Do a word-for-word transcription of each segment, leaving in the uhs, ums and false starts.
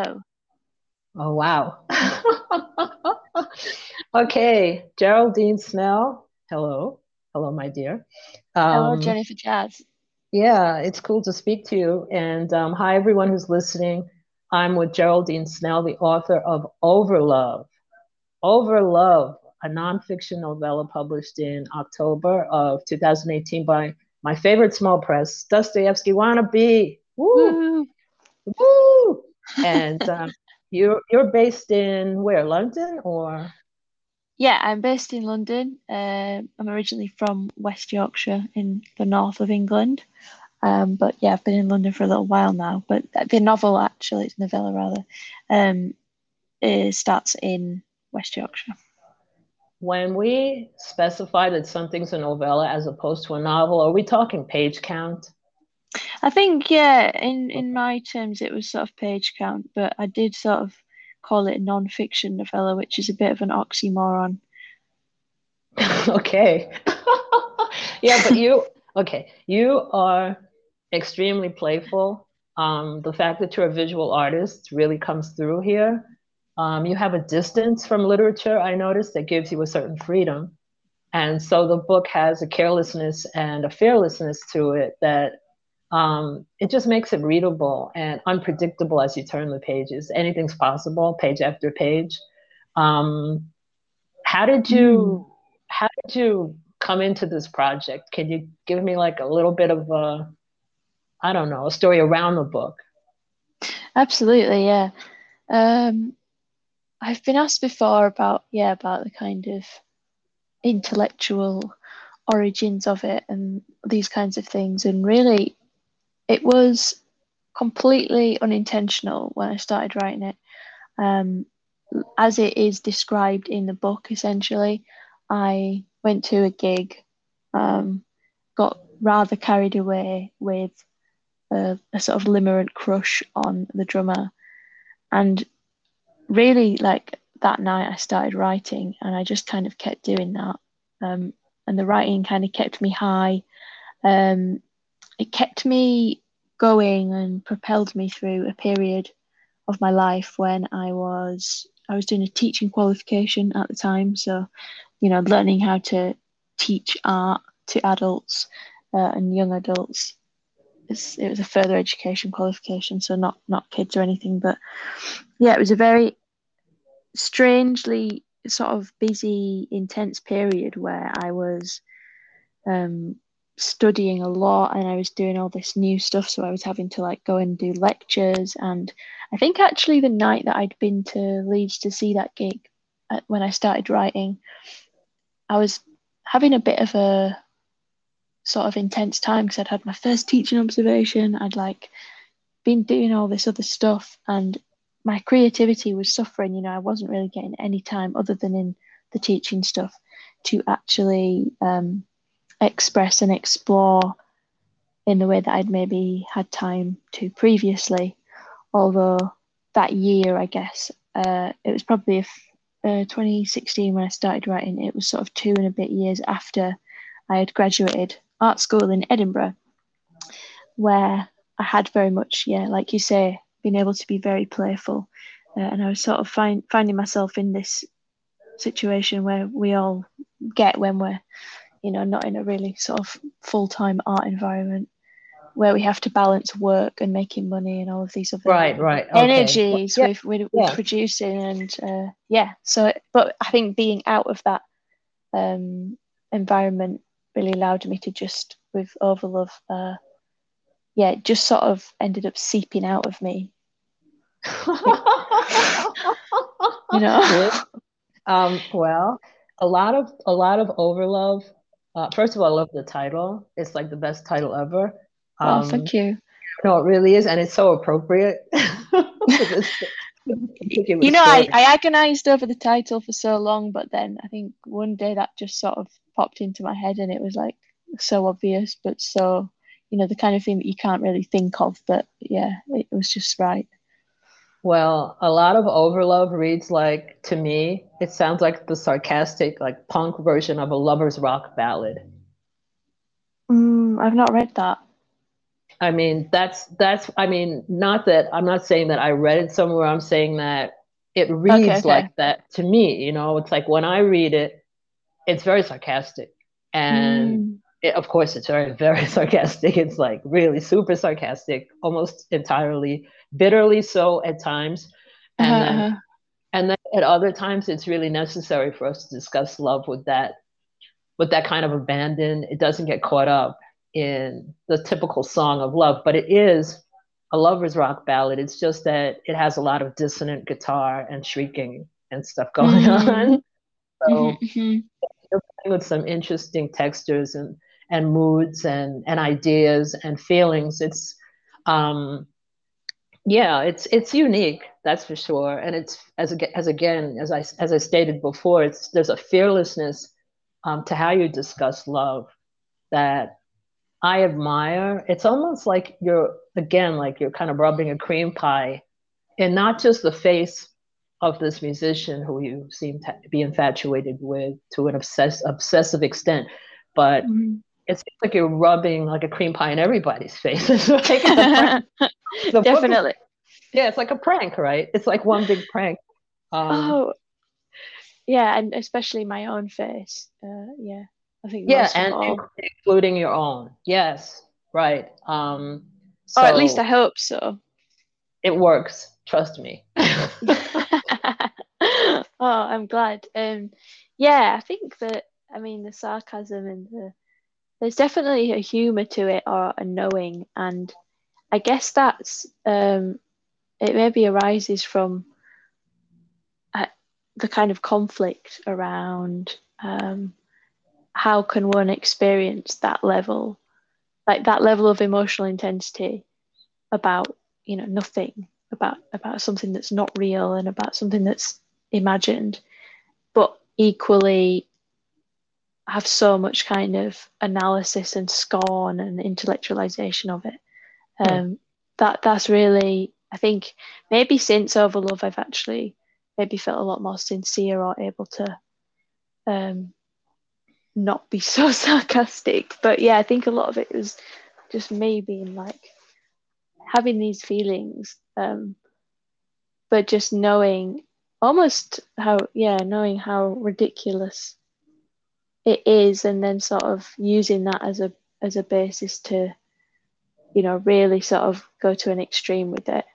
below. Oh, wow. Okay, Geraldine Snell. Hello. Hello, my dear. Um, Hello, Jennifer Jazz. Yeah, it's cool to speak to you. And um, hi, everyone who's listening. I'm with Geraldine Snell, the author of Overlove. Overlove, a nonfiction novella published in October of two thousand eighteen by my favorite small press, Dostoevsky Wannabe. Woo! Woo! Woo! And um, you're, you're based in where, London or...? Yeah, I'm based in London. Uh, I'm originally from West Yorkshire in the north of England. Um, but yeah, I've been in London for a little while now. But the novel, actually, it's a novella rather, um, it starts in West Yorkshire. When we specify that something's a novella as opposed to a novel, are we talking page count? I think, yeah, in, in my terms, it was sort of page count, but I did sort of call it a non-fiction novella, which is a bit of an oxymoron. Okay. Yeah, but you, okay, you are extremely playful. Um, the fact that you're a visual artist really comes through here. Um, you have a distance from literature, I noticed, that gives you a certain freedom. And so the book has a carelessness and a fearlessness to it that um, it just makes it readable and unpredictable as you turn the pages. Anything's possible, page after page. Um, how did you, how did you come into this project? Can you give me like a little bit of a, I don't know, a story around the book? Absolutely, yeah. Um... I've been asked before about, yeah, about the kind of intellectual origins of it and these kinds of things. And really, it was completely unintentional when I started writing it. Um, as it is described in the book, essentially, I went to a gig, um, got rather carried away with a, a sort of limerent crush on the drummer. And really, like, that night I started writing, and I just kind of kept doing that, um, and the writing kind of kept me high. Um, it kept me going and propelled me through a period of my life when I was I was doing a teaching qualification at the time, so, you know, learning how to teach art to adults uh, and young adults. It's, it was a further education qualification, so not not kids or anything, but yeah, it was a very strangely sort of busy, intense period where I was um, studying a lot, and I was doing all this new stuff, so I was having to like go and do lectures. And I think actually the night that I'd been to Leeds to see that gig, uh, when I started writing, I was having a bit of a sort of intense time because I'd had my first teaching observation, I'd like been doing all this other stuff, and my creativity was suffering. You know, I wasn't really getting any time other than in the teaching stuff to actually um, express and explore in the way that I'd maybe had time to previously. Although that year, I guess, uh, it was probably if, uh, twenty sixteen when I started writing. It was sort of two and a bit years after I had graduated art school in Edinburgh, where I had very much, yeah, like you say, been able to be very playful, uh, and I was sort of find, finding myself in this situation where we all get when we're, you know, not in a really sort of full-time art environment, where we have to balance work and making money and all of these other right, right, okay. energies well, yeah, with, with, yeah. with producing and uh, yeah. So, but I think being out of that um, environment really allowed me to just, with Overlove, uh, yeah, it just sort of ended up seeping out of me. You know? Um, well, a lot of a lot of Overlove. Uh, first of all, I love the title. It's like the best title ever. Um, oh, thank you. No, it really is, and it's so appropriate. You know, I, I agonized over the title for so long, but then I think one day that just sort of popped into my head, and it was like so obvious, but so, you know, the kind of thing that you can't really think of, but yeah, it was just right. Well, a lot of Overlove reads like, to me, it sounds like the sarcastic, like punk version of a lover's rock ballad. Mm, I've not read that. I mean, that's, that's, I mean, not that, I'm not saying that I read it somewhere. I'm saying that it reads okay, okay. like that to me, you know. It's like when I read it, it's very sarcastic. And mm. it, of course, it's very, very sarcastic. It's like really super sarcastic, almost entirely, bitterly so at times. And, uh-huh. then, and then at other times, it's really necessary for us to discuss love with that, with that kind of abandon. It doesn't get caught up in the typical song of love, but it is a lover's rock ballad. It's just that it has a lot of dissonant guitar and shrieking and stuff going mm-hmm. on. So mm-hmm. you're playing with some interesting textures and, and moods and, and ideas and feelings. It's, um, yeah, it's it's unique, that's for sure. And it's as as again as I as I stated before, it's there's a fearlessness um, to how you discuss love that I admire. It's almost like you're, again, like you're kind of rubbing a cream pie and not just the face of this musician who you seem to be infatuated with to an obsess- obsessive extent, but mm-hmm. it seems like you're rubbing like a cream pie in everybody's face. It's like a prank. The Definitely. Book is, yeah, it's like a prank, right? It's like one big prank. Um, oh, yeah, and especially my own face. Uh, yeah. I think yeah, and all. Including your own. Yes, right. Um, so or at least I hope so. It works. Trust me. Oh, I'm glad. Um, yeah, I think that, I mean, the sarcasm and the, there's definitely a humour to it or a knowing. And I guess that's, um, it maybe arises from uh, the kind of conflict around um how can one experience that level, like that level of emotional intensity about, you know, nothing, about about something that's not real and about something that's imagined, but equally have so much kind of analysis and scorn and intellectualization of it. Um, yeah. That that's really, I think, maybe since Overlove, I've actually maybe felt a lot more sincere or able to um, not be so sarcastic. But yeah, I think a lot of it was just me being like having these feelings, um but just knowing almost how yeah knowing how ridiculous it is, and then sort of using that as a as a basis to, you know, really sort of go to an extreme with it.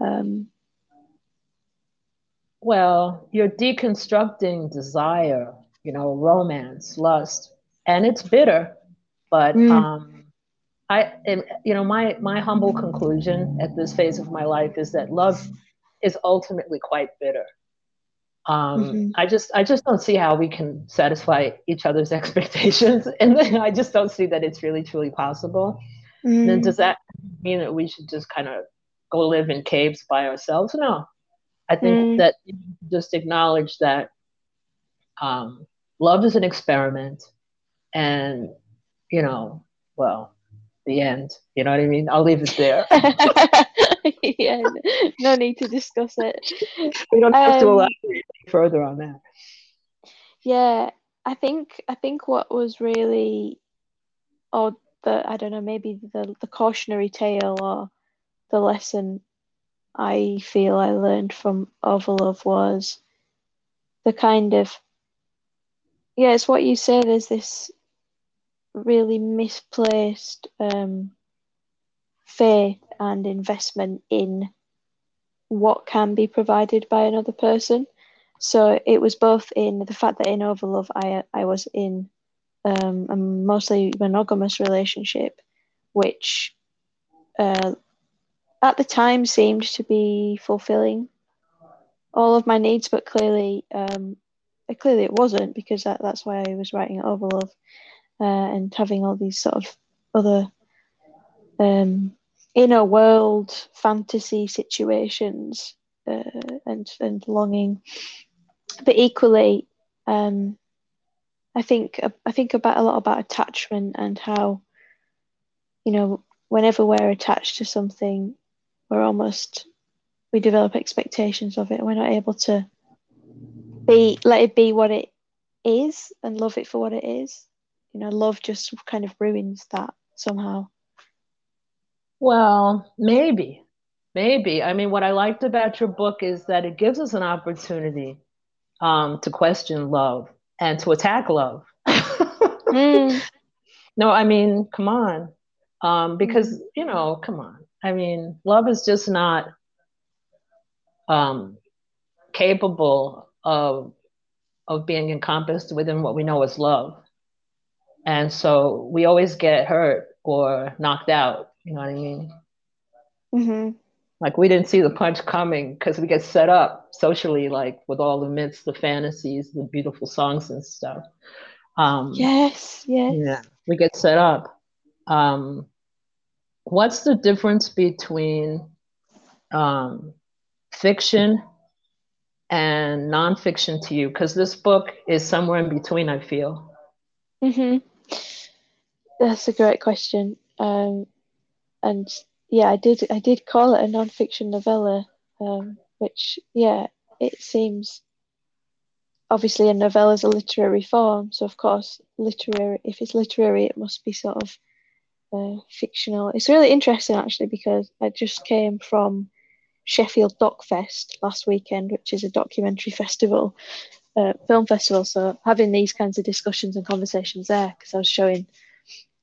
um well you're deconstructing desire, you know, romance, lust, and it's bitter. But mm. um, I, and, you know, my, my humble conclusion at this phase of my life is that love is ultimately quite bitter. Um, mm-hmm. I just, I just don't see how we can satisfy each other's expectations. And then I just don't see that it's really, truly possible. Mm. Then does that mean that we should just kind of go live in caves by ourselves? No, I think mm. that you just acknowledge that um, love is an experiment, and, you know, well, the end, you know what I mean? I'll leave it there. Yeah, no need to discuss it. We don't have um, to elaborate further on that. Yeah, I think, I think what was really, or the, I don't know, maybe the, the cautionary tale or the lesson I feel I learned from Overlove was the kind of, yeah, it's what you say, there's this really misplaced um, faith and investment in what can be provided by another person. So it was both in the fact that in Overlove I I was in um, a mostly monogamous relationship, which uh, at the time seemed to be fulfilling all of my needs, but clearly um, clearly it wasn't, because that, that's why I was writing Overlove uh, and having all these sort of other um, inner world fantasy situations uh, and and longing. But equally, um, I think I think about a lot about attachment and how, you know, whenever we're attached to something, we're almost we develop expectations of it. We're not able to be, let it be what it is and love it for what it is. You know, love just kind of ruins that somehow. Well, maybe, maybe. I mean, what I liked about your book is that it gives us an opportunity um, to question love and to attack love. mm. No, I mean, come on. Um, because, you know, come on. I mean, love is just not um, capable of of being encompassed within what we know as love. And so we always get hurt or knocked out. You know what I mean? Mm-hmm. Like, we didn't see the punch coming because we get set up socially, like with all the myths, the fantasies, the beautiful songs and stuff. Um, yes, yes. Yeah, we get set up. Um, what's the difference between um, fiction and nonfiction to you? Because this book is somewhere in between, I feel. Mm-hmm. That's a great question. Um, and yeah, I did I did call it a non-fiction novella, um, which, yeah, it seems, obviously a novella is a literary form, so of course literary, if it's literary it must be sort of uh, fictional. It's really interesting actually, because I just came from Sheffield Doc Fest last weekend, which is a documentary festival, uh, film festival, so having these kinds of discussions and conversations there, because I was showing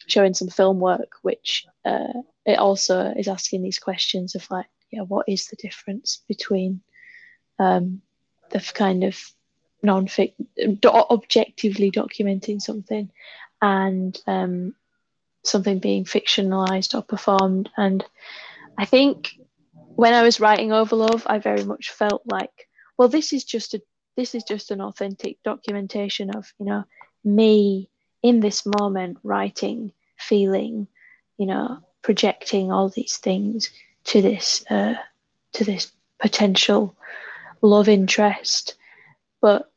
showing some film work, which uh, it also is asking these questions of, like, yeah, what is the difference between um, the kind of non-fiction, do- objectively documenting something and um, something being fictionalized or performed. And I think when I was writing Overlove, I very much felt like, well, this is just a this is just an authentic documentation of, you know, me in this moment, writing, feeling, you know, projecting all these things to this uh, to this potential love interest. But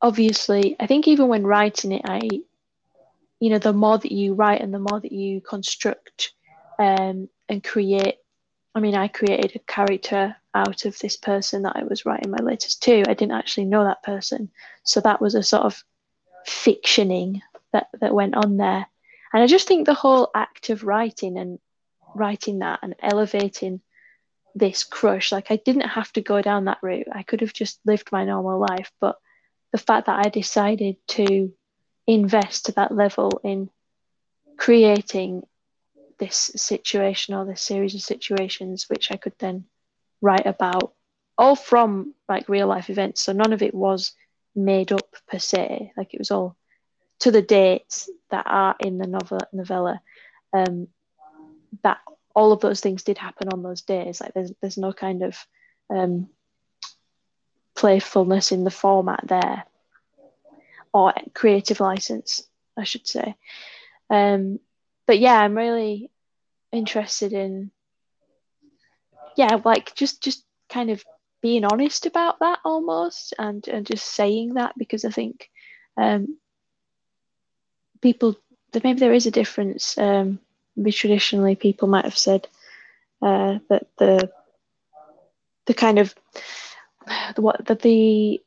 obviously, I think even when writing it, I, you know, the more that you write and the more that you construct um, and create, I mean, I created a character out of this person that I was writing my letters to. I didn't actually know that person. So that was a sort of fictioning that, that went on there. And I just think the whole act of writing and writing that and elevating this crush, like, I didn't have to go down that route. I could have just lived my normal life, but the fact that I decided to invest to that level in creating this situation or this series of situations, which I could then write about, all from like real life events, so none of it was made up per se, like it was all to the dates that are in the novel novella, um that all of those things did happen on those days. Like, there's there's no kind of um, playfulness in the format there, or creative license, I should say. Um, but yeah, I'm really interested in, yeah, like just, just kind of being honest about that almost, and, and just saying that, because I think um, people, maybe there is a difference. Um, Be traditionally, people might have said uh, that the the kind of the, what that the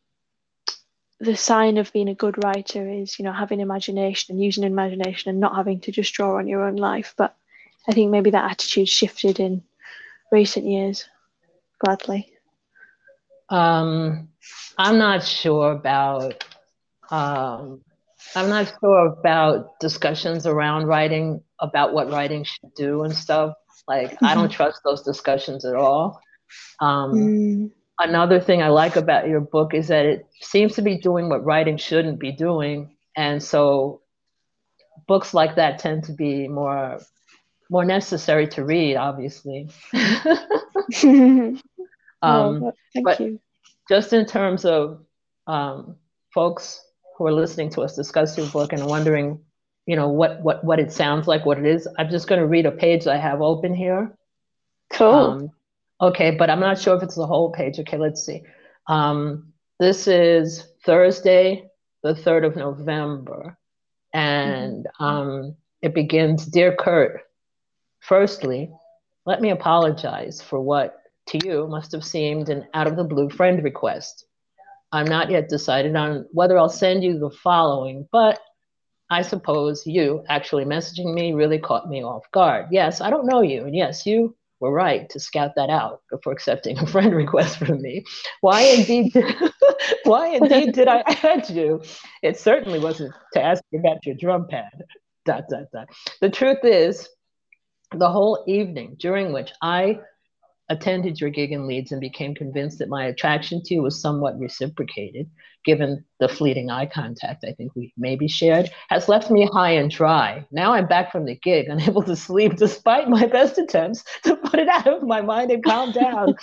the sign of being a good writer is, you know, having imagination and using imagination and not having to just draw on your own life. But I think maybe that attitude shifted in recent years. Gladly, um, I'm not sure about um, I'm not sure about discussions around writing, about what writing should do and stuff. Like, mm-hmm. I don't trust those discussions at all. Um, mm. Another thing I like about your book is that it seems to be doing what writing shouldn't be doing. And so books like that tend to be more, more necessary to read, obviously. um, no, thank but you. Just in terms of um, folks who are listening to us discuss your book and wondering, you know, what, what, what it sounds like, what it is. I'm just going to read a page I have open here. Cool. Um, okay, but I'm not sure if it's the whole page. Okay, let's see. Um, this is Thursday, the third of November. And mm-hmm. um, it begins, Dear Kurt, firstly, let me apologize for what to you must have seemed an out-of-the-blue friend request. I'm not yet decided on whether I'll send you the following, but I suppose you actually messaging me really caught me off guard. Yes, I don't know you. And yes, you were right to scout that out before accepting a friend request from me. Why indeed, why indeed did I add you? It certainly wasn't to ask you about your drum pad, dot, dot, dot. The truth is, the whole evening during which I attended your gig in Leeds and became convinced that my attraction to you was somewhat reciprocated, given the fleeting eye contact I think we maybe shared, has left me high and dry. Now I'm back from the gig, unable to sleep despite my best attempts to put it out of my mind and calm down.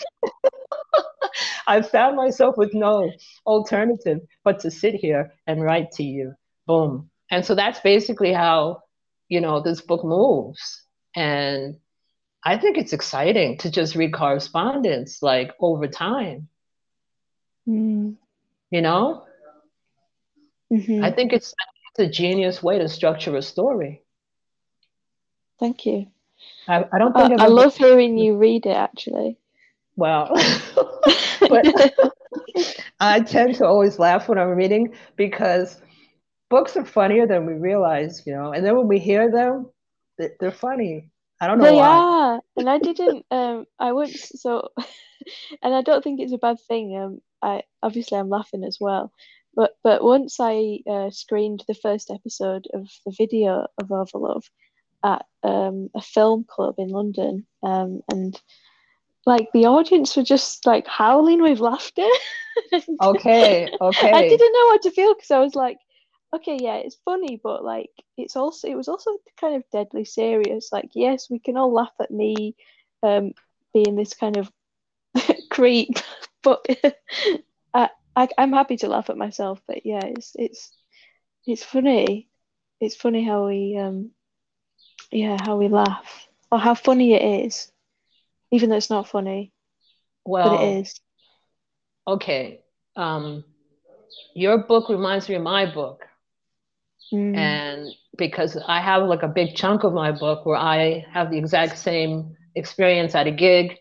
I've found myself with no alternative but to sit here and write to you. Boom. And so that's basically how, you know, this book moves. And I think it's exciting to just read correspondence, like, over time, mm. you know? Mm-hmm. I think it's, it's a genius way to structure a story. Thank you. I, I don't think I, I love hearing you read it, actually. Well, but I tend to always laugh when I'm reading, because books are funnier than we realize, you know? And then when we hear them, they're funny. I don't know they why. Are, and I didn't. Um, I once so, and I don't think it's a bad thing. Um, I obviously I'm laughing as well, but but once I uh, screened the first episode of the video of Overlove at um a film club in London, um, and like the audience were just like howling with laughter. okay, okay. I didn't know what to feel, because I was like, okay, yeah, it's funny, but like it's also it was also kind of deadly serious. Like, yes, we can all laugh at me um, being this kind of creep, but I, I I'm happy to laugh at myself. But yeah, it's it's it's funny. It's funny how we um yeah how we laugh, or how funny it is, even though it's not funny. Well, but it is. Okay, um, your book reminds me of my book. Mm. And because I have like a big chunk of my book where I have the exact same experience at a gig.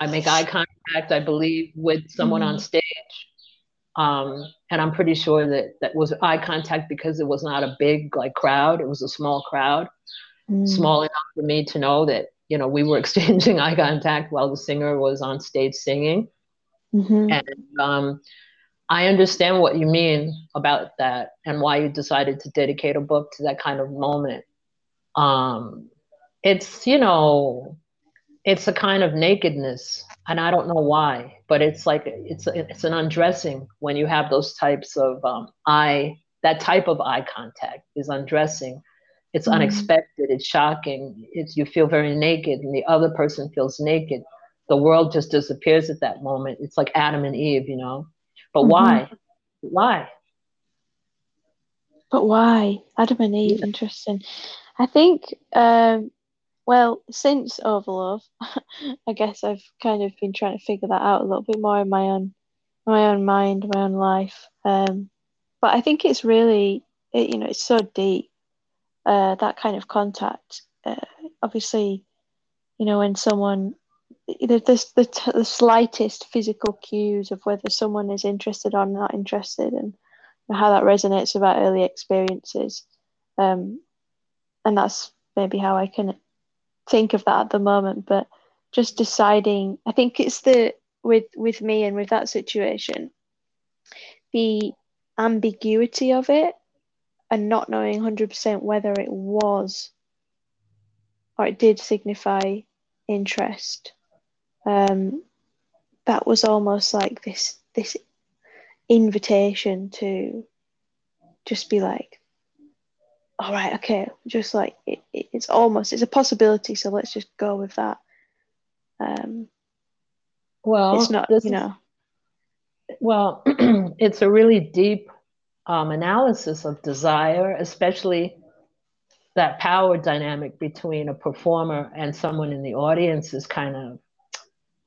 I make eye contact, I believe, with someone mm. on stage. Um, and I'm pretty sure that that was eye contact because it was not a big like crowd. It was a small crowd, mm. small enough for me to know that, you know, we were exchanging eye contact while the singer was on stage singing. Mm-hmm. And um, I understand what you mean about that and why you decided to dedicate a book to that kind of moment. Um, it's, you know, it's a kind of nakedness, and I don't know why, but it's like, it's it's an undressing when you have those types of um, eye, that type of eye contact is undressing. It's mm-hmm. unexpected, it's shocking, it's, you feel very naked and the other person feels naked. The world just disappears at that moment. It's like Adam and Eve, you know? But why? Mm-hmm. Why? But why? Adam and Eve, yeah. Interesting. I think, um, well, since Overlove, I guess I've kind of been trying to figure that out a little bit more in my own, my own mind, my own life. Um, but I think it's really, it, you know, it's so deep, uh, that kind of contact. Uh, obviously, you know, when someone... The, the, the, the slightest physical cues of whether someone is interested or not interested, and how that resonates about early experiences, um, and that's maybe how I can think of that at the moment. But just deciding, I think it's the with with me and with that situation, the ambiguity of it, and not knowing one hundred percent whether it was or it did signify interest. Um, that was almost like this this invitation to just be like, all right, okay, just like it, it, it's almost it's a possibility, so let's just go with that. Um, well, it's not, you know. Is, well, it's a really deep um, analysis of desire, especially that power dynamic between a performer and someone in the audience is kind of.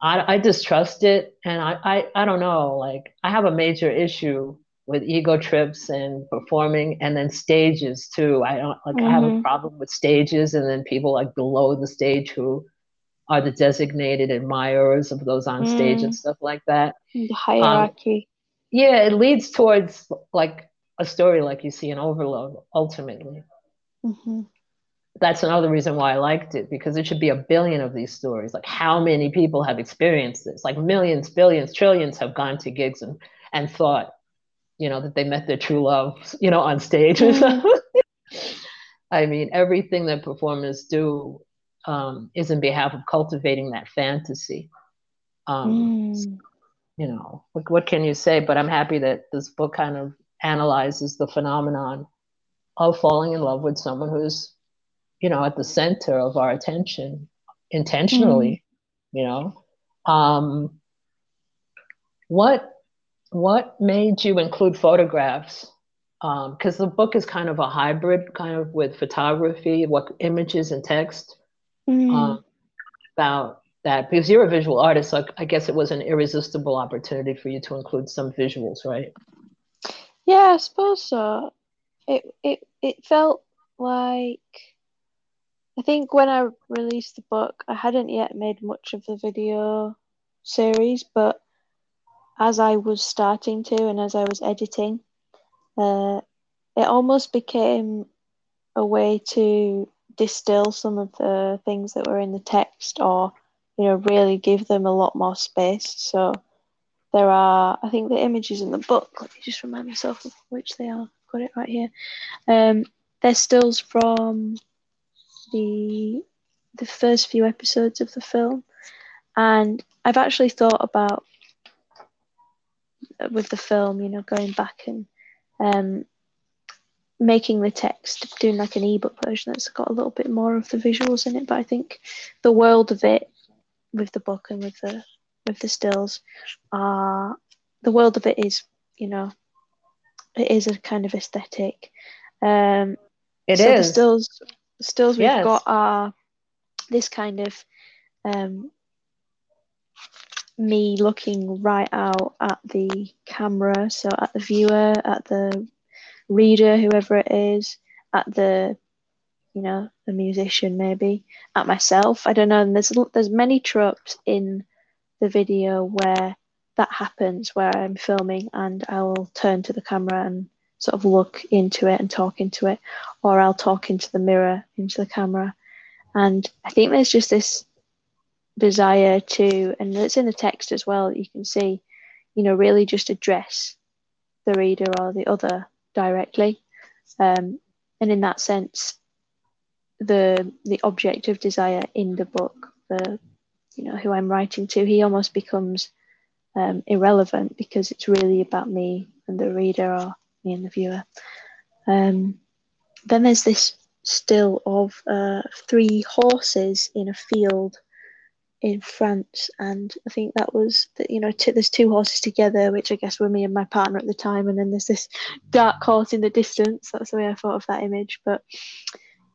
I, I distrust it, and I, I, I don't know, like, I have a major issue with ego trips and performing, and then stages too. I don't like mm-hmm. I have a problem with stages, and then people like below the stage who are the designated admirers of those on mm. stage and stuff like that. The hierarchy. Um, yeah, it leads towards like a story like you see in Overlove, ultimately. Mm-hmm. That's another reason why I liked it, because it should be a billion of these stories. Like, how many people have experienced this? Like, millions, billions, trillions have gone to gigs and, and thought, you know, that they met their true love, you know, on stage or something. I mean, everything that performers do um, is in behalf of cultivating that fantasy. Um, mm. You know, what, what can you say? But I'm happy that this book kind of analyzes the phenomenon of falling in love with someone who's, you know, at the center of our attention intentionally, mm. you know. Um, what what made you include photographs? Because um, the book is kind of a hybrid, kind of with photography, what images and text mm. um, about that. Because you're a visual artist, so I guess it was an irresistible opportunity for you to include some visuals, right? Yeah, I suppose so. It it it felt like, I think when I released the book, I hadn't yet made much of the video series, but as I was starting to and as I was editing, uh, it almost became a way to distill some of the things that were in the text, or, you know, really give them a lot more space. So there are, I think, the images in the book, let me just remind myself of which they are. I've got it right here. Um, they're stills from the the first few episodes of the film, and I've actually thought about with the film, you know, going back and um making the text, doing like an ebook version that's got a little bit more of the visuals in it. But I think the world of it with the book and with the with the stills are, the world of it is, you know, it is a kind of aesthetic. Um it so is the stills Stills we've yes. got are this kind of um, me looking right out at the camera, so at the viewer, at the reader, whoever it is, at the, you know, the musician maybe, at myself. I don't know. And there's there's many tropes in the video where that happens, where I'm filming and I will turn to the camera and sort of look into it and talk into it, or I'll talk into the mirror, into the camera. And I think there's just this desire to, and it's in the text as well, you can see, you know, really just address the reader or the other directly. Um, and in that sense, the the object of desire in the book, the, you know, who I'm writing to, he almost becomes um, irrelevant, because it's really about me and the reader, or me and the viewer. Um, then there's this still of uh, three horses in a field in France, and I think that was the, you know t- there's two horses together, which I guess were me and my partner at the time, and then there's this dark horse in the distance. That's the way I thought of that image. But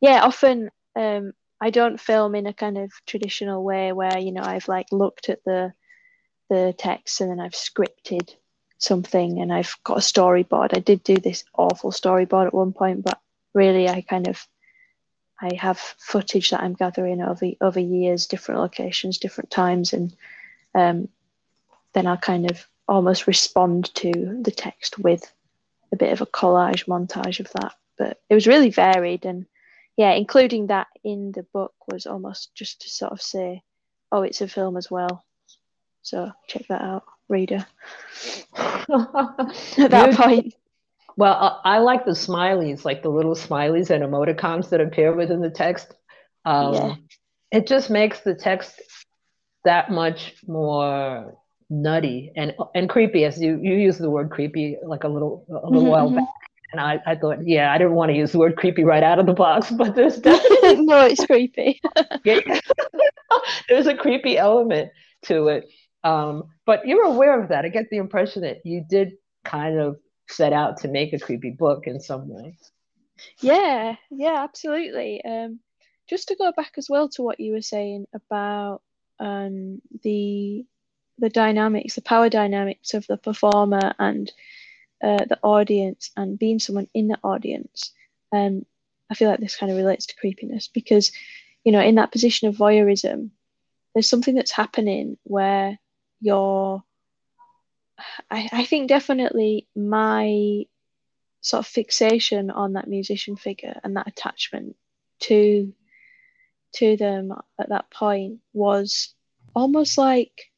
yeah, often um, I don't film in a kind of traditional way where, you know, I've like looked at the the text and then I've scripted something and I've got a storyboard. I did do this awful storyboard at one point, but really I kind of I have footage that I'm gathering over over years, different locations, different times, and um, then I'll kind of almost respond to the text with a bit of a collage montage of that. But it was really varied, and yeah, including that in the book was almost just to sort of say, oh, it's a film as well, so check that out, reader. At that you, point. Well, I, I like the smileys, like the little smileys and emoticons that appear within the text. Um, yeah. It just makes the text that much more nutty and and creepy. As you you use the word creepy like a little a little mm-hmm. while back, and I, I thought, yeah, I didn't want to use the word creepy right out of the box, but there's definitely no, it's creepy. There's a creepy element to it. Um, but you're aware of that. I get the impression that you did kind of set out to make a creepy book in some way. Yeah, yeah, absolutely. Um, just to go back as well to what you were saying about um, the the dynamics, the power dynamics of the performer and uh, the audience, and being someone in the audience. Um, I feel like this kind of relates to creepiness because, you know, in that position of voyeurism, there's something that's happening where you're, I, I think definitely my sort of fixation on that musician figure and that attachment to to them at that point was almost like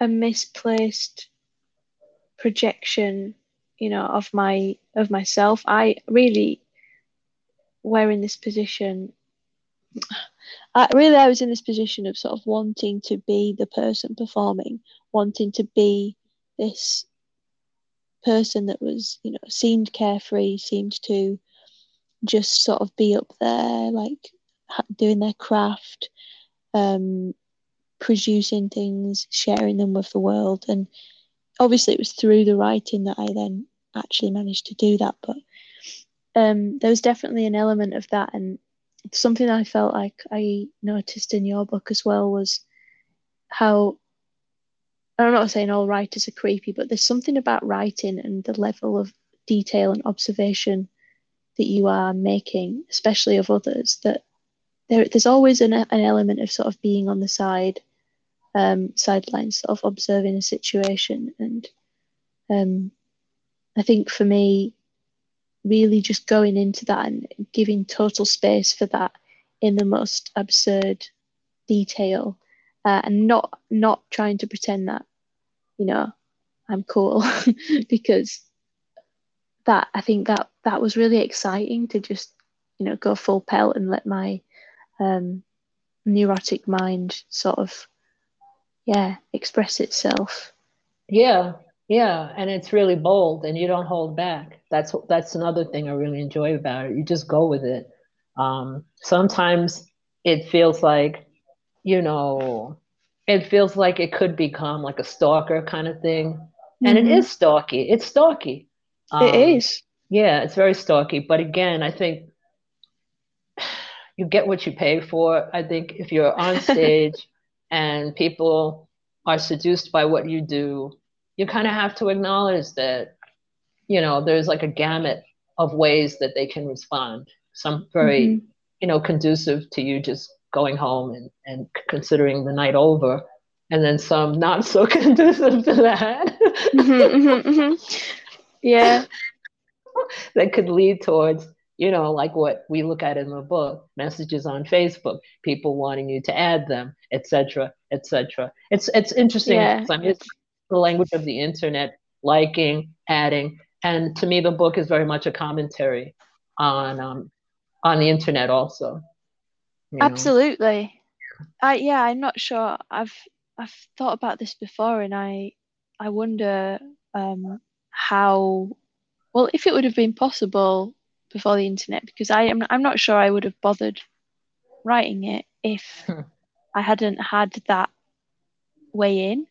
a misplaced projection, you know, of my of myself. I really were in this position. I really I was in this position of sort of wanting to be the person performing, wanting to be this person that was, you know, seemed carefree, seemed to just sort of be up there, like doing their craft, um, producing things, sharing them with the world. And obviously it was through the writing that I then actually managed to do that. But um, there was definitely an element of that. And something I felt like I noticed in your book as well was how, I'm not saying all writers are creepy, but there's something about writing and the level of detail and observation that you are making, especially of others, that there, there's always an, an element of sort of being on the side, um, sidelines, sort of observing a situation. And um, I think for me, really just going into that and giving total space for that in the most absurd detail. Uh, and not not trying to pretend that, you know, I'm cool, because that I think that that was really exciting to just, you know, go full pelt and let my um, neurotic mind sort of, yeah, express itself. Yeah, yeah, and it's really bold, and you don't hold back. That's that's another thing I really enjoy about it. You just go with it. Um, sometimes it feels like, you know, it feels like it could become like a stalker kind of thing. Mm-hmm. And it is stalky. It's stalky. Um, it is. Yeah, it's very stalky. But again, I think you get what you pay for. I think if you're on stage and people are seduced by what you do, you kind of have to acknowledge that, you know, there's like a gamut of ways that they can respond. Some very, mm-hmm. you know, conducive to you just going home and, and considering the night over, and then some not so conducive to that. mm-hmm, mm-hmm, mm-hmm. Yeah. That could lead towards, you know, like what we look at in the book, messages on Facebook, people wanting you to add them, et cetera, et cetera. It's, it's interesting. Yeah. I mean, it's the language of the internet, liking, adding. And to me, the book is very much a commentary on, um, on the internet also. You know. Absolutely. I yeah, I'm not sure. I've I've thought about this before, and I I wonder um, how well, if it would have been possible before the internet, because I am I'm not sure I would have bothered writing it if I hadn't had that way in.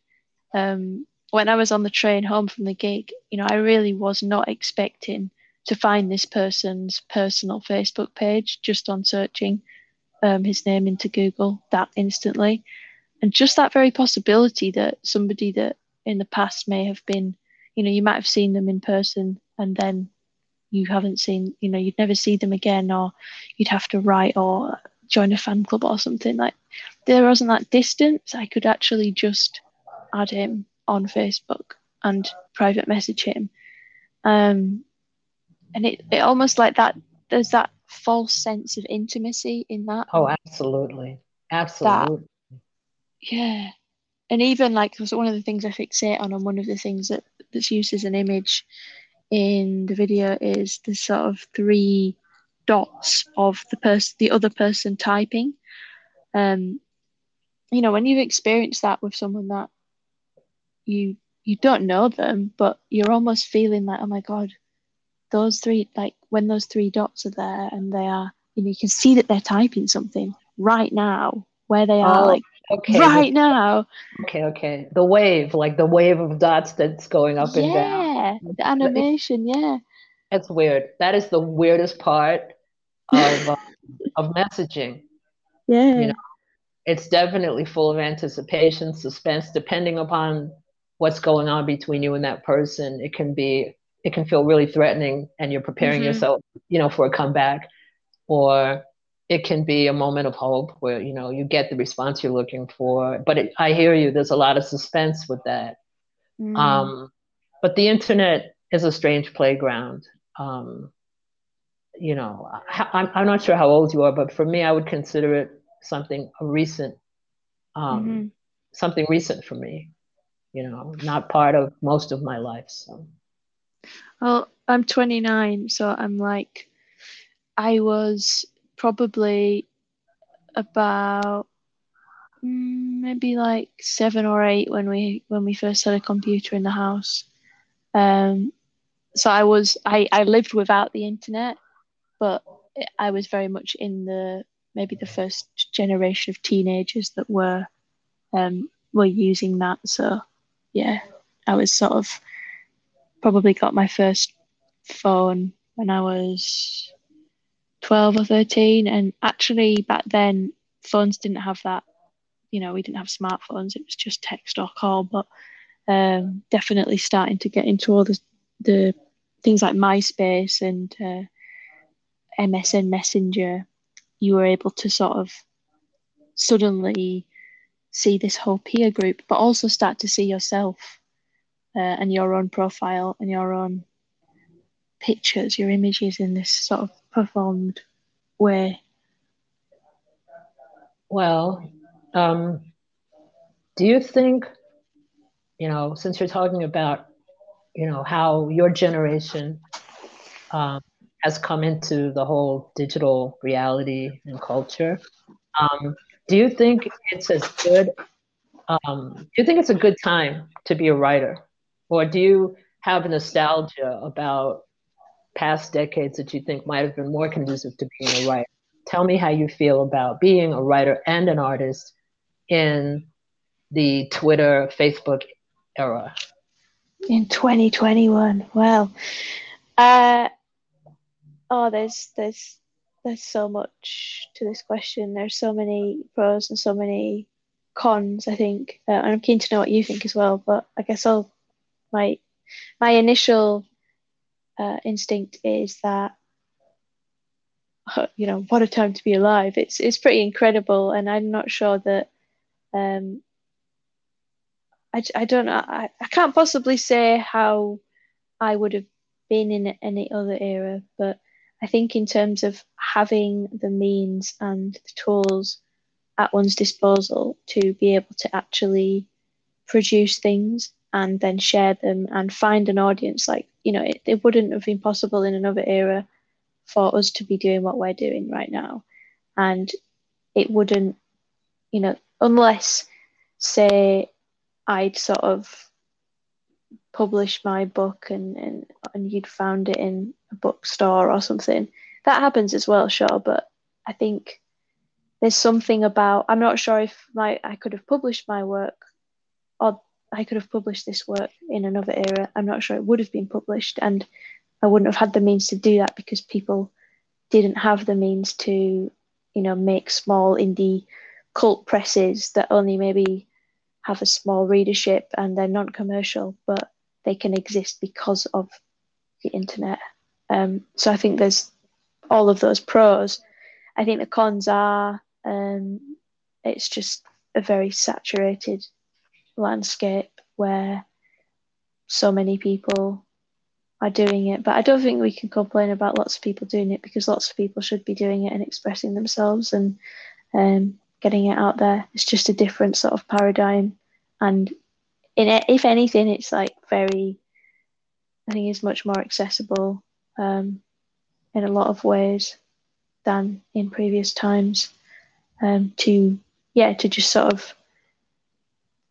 Um, when I was on the train home from the gig, you know, I really was not expecting to find this person's personal Facebook page just on searching Um, his name into Google that instantly. And just that very possibility that somebody that in the past may have been, you know, you might have seen them in person and then you haven't seen, you know, you'd never see them again, or you'd have to write or join a fan club or something. Like, there wasn't that distance. I could actually just add him on Facebook and private message him. Um, and it, it almost like that, there's that false sense of intimacy in that. Oh, absolutely, absolutely. That, yeah, and even like one of the things I fixate on, and one of the things that that's used as an image in the video is the sort of three dots of the person, the other person typing. Um, you know, when you've experienced that with someone that you you don't know them, but you're almost feeling like, oh my god, those three, like when those three dots are there and they are, you know, you can see that they're typing something right now where they are. Oh, like, okay, right now. Okay, okay. The wave, like the wave of dots that's going up, yeah, and down. Yeah, the animation, it's, yeah. That's weird. That is the weirdest part of uh, of messaging. Yeah. You know, it's definitely full of anticipation, suspense, depending upon what's going on between you and that person. It can be It can feel really threatening, and you're preparing mm-hmm. yourself, you know, for a comeback, or it can be a moment of hope where, you know, you get the response you're looking for. But it, I hear you, there's a lot of suspense with that. Mm. Um, but the internet is a strange playground. Um, you know, I'm, I'm not sure how old you are, but for me, I would consider it something recent, um, mm-hmm. something recent for me, you know, not part of most of my life. So. Well, I'm twenty-nine, so I'm like, I was probably about maybe like seven or eight when we when we first had a computer in the house. Um, so I was I, I lived without the internet, but I was very much in the maybe the first generation of teenagers that were um, were using that. So yeah, I was sort of probably got my first phone when I was twelve or thirteen, and actually back then phones didn't have that. You know, we didn't have smartphones, it was just text or call, but um, definitely starting to get into all the, the things like MySpace and uh, M S N Messenger. You were able to sort of suddenly see this whole peer group, but also start to see yourself uh, and your own profile and your own pictures, your images in this sort of performed way. Well... Um, do you think, you know, since you're talking about, you know, how your generation um, has come into the whole digital reality and culture, um, do you think it's as good, um, do you think it's a good time to be a writer? Or do you have a nostalgia about past decades that you think might have been more conducive to being a writer? Tell me how you feel about being a writer and an artist in the Twitter, Facebook era. In twenty twenty-one, well, uh, oh, there's there's there's so much to this question. There's so many pros and so many cons, I think, uh, and I'm keen to know what you think as well. But I guess I'll my my initial uh, instinct is that, you know, what a time to be alive. It's it's pretty incredible, and I'm not sure that um I, I don't know I, I can't possibly say how I would have been in any other era, but I think in terms of having the means and the tools at one's disposal to be able to actually produce things and then share them and find an audience, like, you know, it, it wouldn't have been possible in another era for us to be doing what we're doing right now. And it wouldn't, you know, unless, say, I'd sort of published my book and, and, and you'd found it in a bookstore or something. That happens as well, sure, but I think there's something about, I'm not sure if my I could have published my work, or I could have published this work in another era. I'm not sure it would have been published, and I wouldn't have had the means to do that because people didn't have the means to, you know, make small indie cult presses that only maybe have a small readership and they're non-commercial, but they can exist because of the internet. Um, so I think there's all of those pros. I think the cons are um, it's just a very saturated landscape where so many people are doing it, but I don't think we can complain about lots of people doing it, because lots of people should be doing it and expressing themselves and um, getting it out there. It's just a different sort of paradigm, and in it, if anything, it's like very, I think it's much more accessible um, in a lot of ways than in previous times. Um, to yeah, to just sort of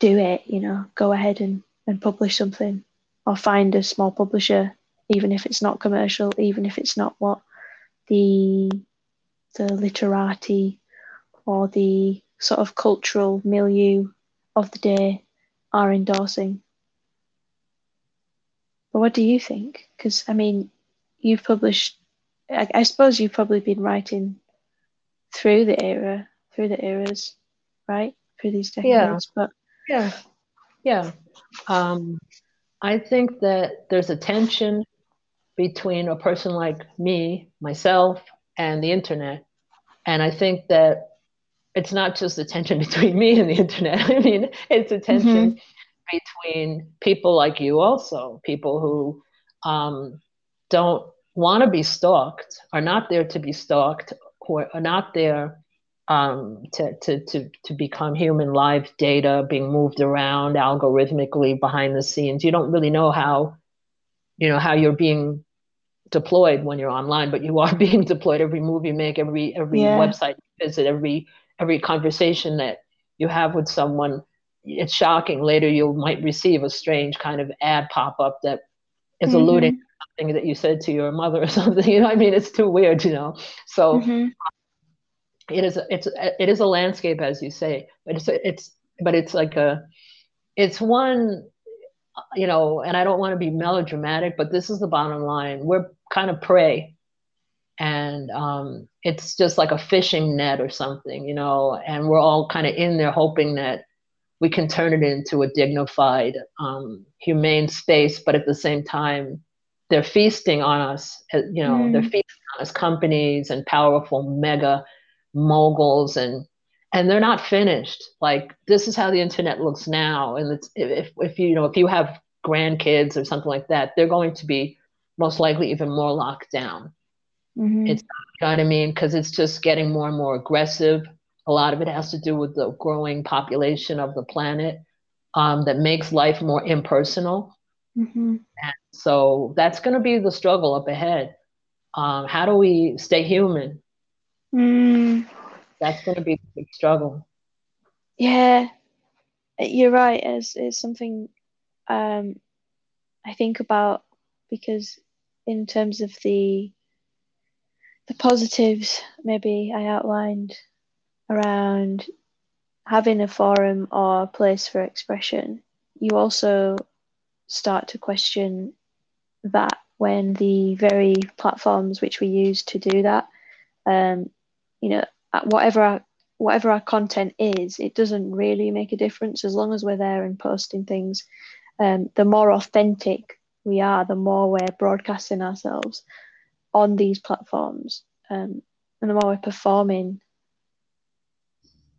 do it, you know, go ahead and, and publish something, or find a small publisher, even if it's not commercial, even if it's not what the the literati or the sort of cultural milieu of the day are endorsing. But what do you think? Because, I mean, you've published, I, I suppose you've probably been writing through the era, through the eras, right? Through these decades. Yeah, but yeah, yeah. Um... I think that there's a tension between a person like me, myself, and the internet. And I think that it's not just a tension between me and the internet. I mean, it's a tension mm-hmm. between people like you also, people who um, don't want to be stalked, are not there to be stalked, or are not there um, to, to, to, to become human live data being moved around algorithmically behind the scenes. You don't really know how, you know, how you're being deployed when you're online, but you are being deployed. Every move you make, every every yeah. website you visit, every every conversation that you have with someone, it's shocking. Later, you might receive a strange kind of ad pop-up that is mm-hmm. alluding to something that you said to your mother or something. You know, I mean, it's too weird, you know. So mm-hmm. it is. It's it is a landscape, as you say, but it's it's but it's like a it's one. You know, and I don't want to be melodramatic, but this is the bottom line. We're kind of prey, and um, it's just like a fishing net or something, you know, and we're all kind of in there hoping that we can turn it into a dignified, um, humane space. But at the same time, they're feasting on us, you know, mm. they're feasting on us, companies and powerful mega moguls, and And they're not finished. Like, this is how the internet looks now. And it's, if, if you know, if you have grandkids or something like that, they're going to be most likely even more locked down. Mm-hmm. It's, you know what I mean? Because it's just getting more and more aggressive. A lot of it has to do with the growing population of the planet um, that makes life more impersonal. Mm-hmm. And so that's going to be the struggle up ahead. Um, how do we stay human? Mm. That's going to be a big struggle. Yeah, you're right. It's, it's something um, I think about, because in terms of the the positives, maybe I outlined around having a forum or a place for expression, you also start to question that when the very platforms which we use to do that, um, you know, whatever our, whatever our content is, it doesn't really make a difference as long as we're there and posting things. Um, the more authentic we are, the more we're broadcasting ourselves on these platforms, um, and the more we're performing,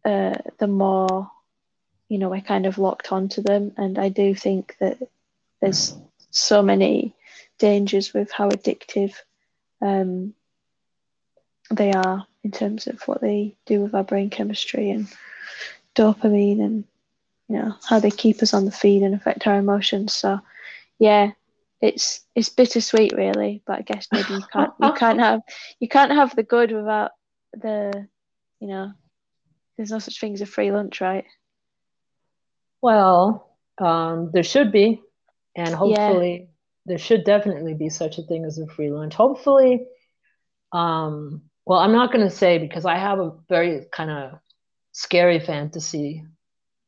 uh, the more, you know, we're kind of locked onto them. And I do think that there's so many dangers with how addictive um, they are, in terms of what they do with our brain chemistry and dopamine, and, you know, how they keep us on the feed and affect our emotions. So yeah, it's it's bittersweet really, but I guess maybe you can't you can't have you can't have the good without the, you know, there's no such thing as a free lunch, right? Well, um, there should be, and hopefully yeah. there should definitely be such a thing as a free lunch. Hopefully, um, well, I'm not going to say, because I have a very kind of scary fantasy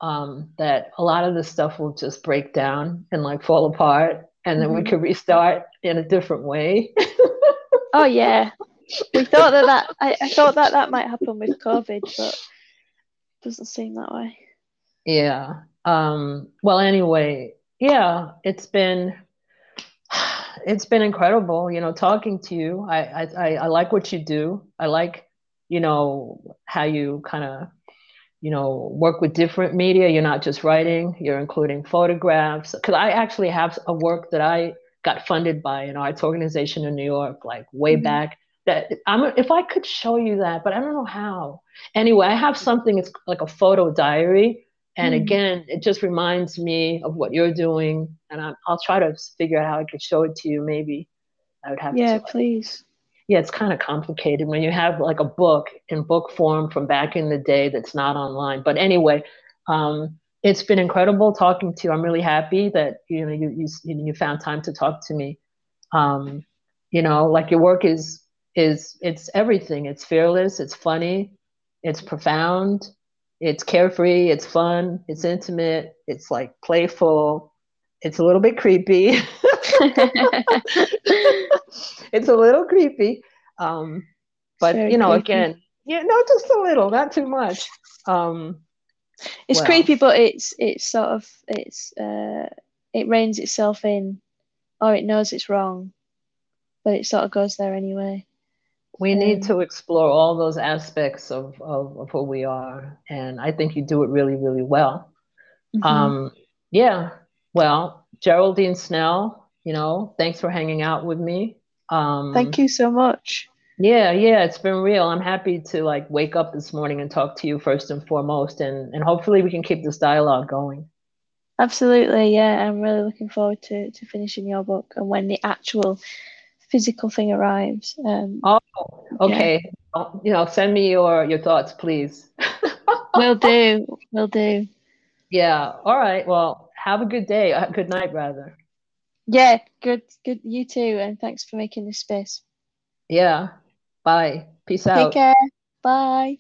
um, that a lot of this stuff will just break down and like fall apart, and then mm-hmm. we could restart in a different way. Oh yeah, we thought that that I, I thought that that might happen with COVID, but it doesn't seem that way. Yeah. Um, well, anyway, yeah, it's been. It's been incredible, you know, talking to you. I, I, I like what you do. I like, you know, how you kind of, you know, work with different media. You're not just writing, you're including photographs. Because I actually have a work that I got funded by an arts organization in New York, like way mm-hmm. back. That I'm, if I could show you that, but I don't know how. Anyway, I have something, it's like a photo diary. And mm-hmm. again, it just reminds me of what you're doing. And I'm, I'll try to figure out how I could show it to you. Maybe I would have yeah, to. Yeah, please. Yeah, it's kind of complicated when you have like a book in book form from back in the day that's not online. But anyway, um, it's been incredible talking to you. I'm really happy that, you know, you you, you found time to talk to me. Um, you know, like your work is is it's everything. It's fearless. It's funny. It's profound. It's carefree. It's fun. It's intimate. It's like playful. It's a little bit creepy. It's a little creepy. Um, but, you know, creepy. Again, yeah, no, just a little, not too much. Um, it's well. creepy, but it's it's sort of, it's uh, it reins itself in, or it knows it's wrong, but it sort of goes there anyway. We um, need to explore all those aspects of, of, of who we are. And I think you do it really, really well. Mm-hmm. Um, yeah. Well, Geraldine Snell, you know, thanks for hanging out with me. Um, Thank you so much. Yeah, yeah, it's been real. I'm happy to like wake up this morning and talk to you first and foremost, and, and hopefully we can keep this dialogue going. Absolutely, yeah. I'm really looking forward to, to finishing your book and when the actual physical thing arrives. Um, oh, okay. Yeah. You know, send me your, your thoughts, please. Will do, will do. Yeah, all right. Well, have a good day. Good night, rather. Yeah, good, good. You too, and thanks for making this space. Yeah. Bye. Peace out. Take care. Bye.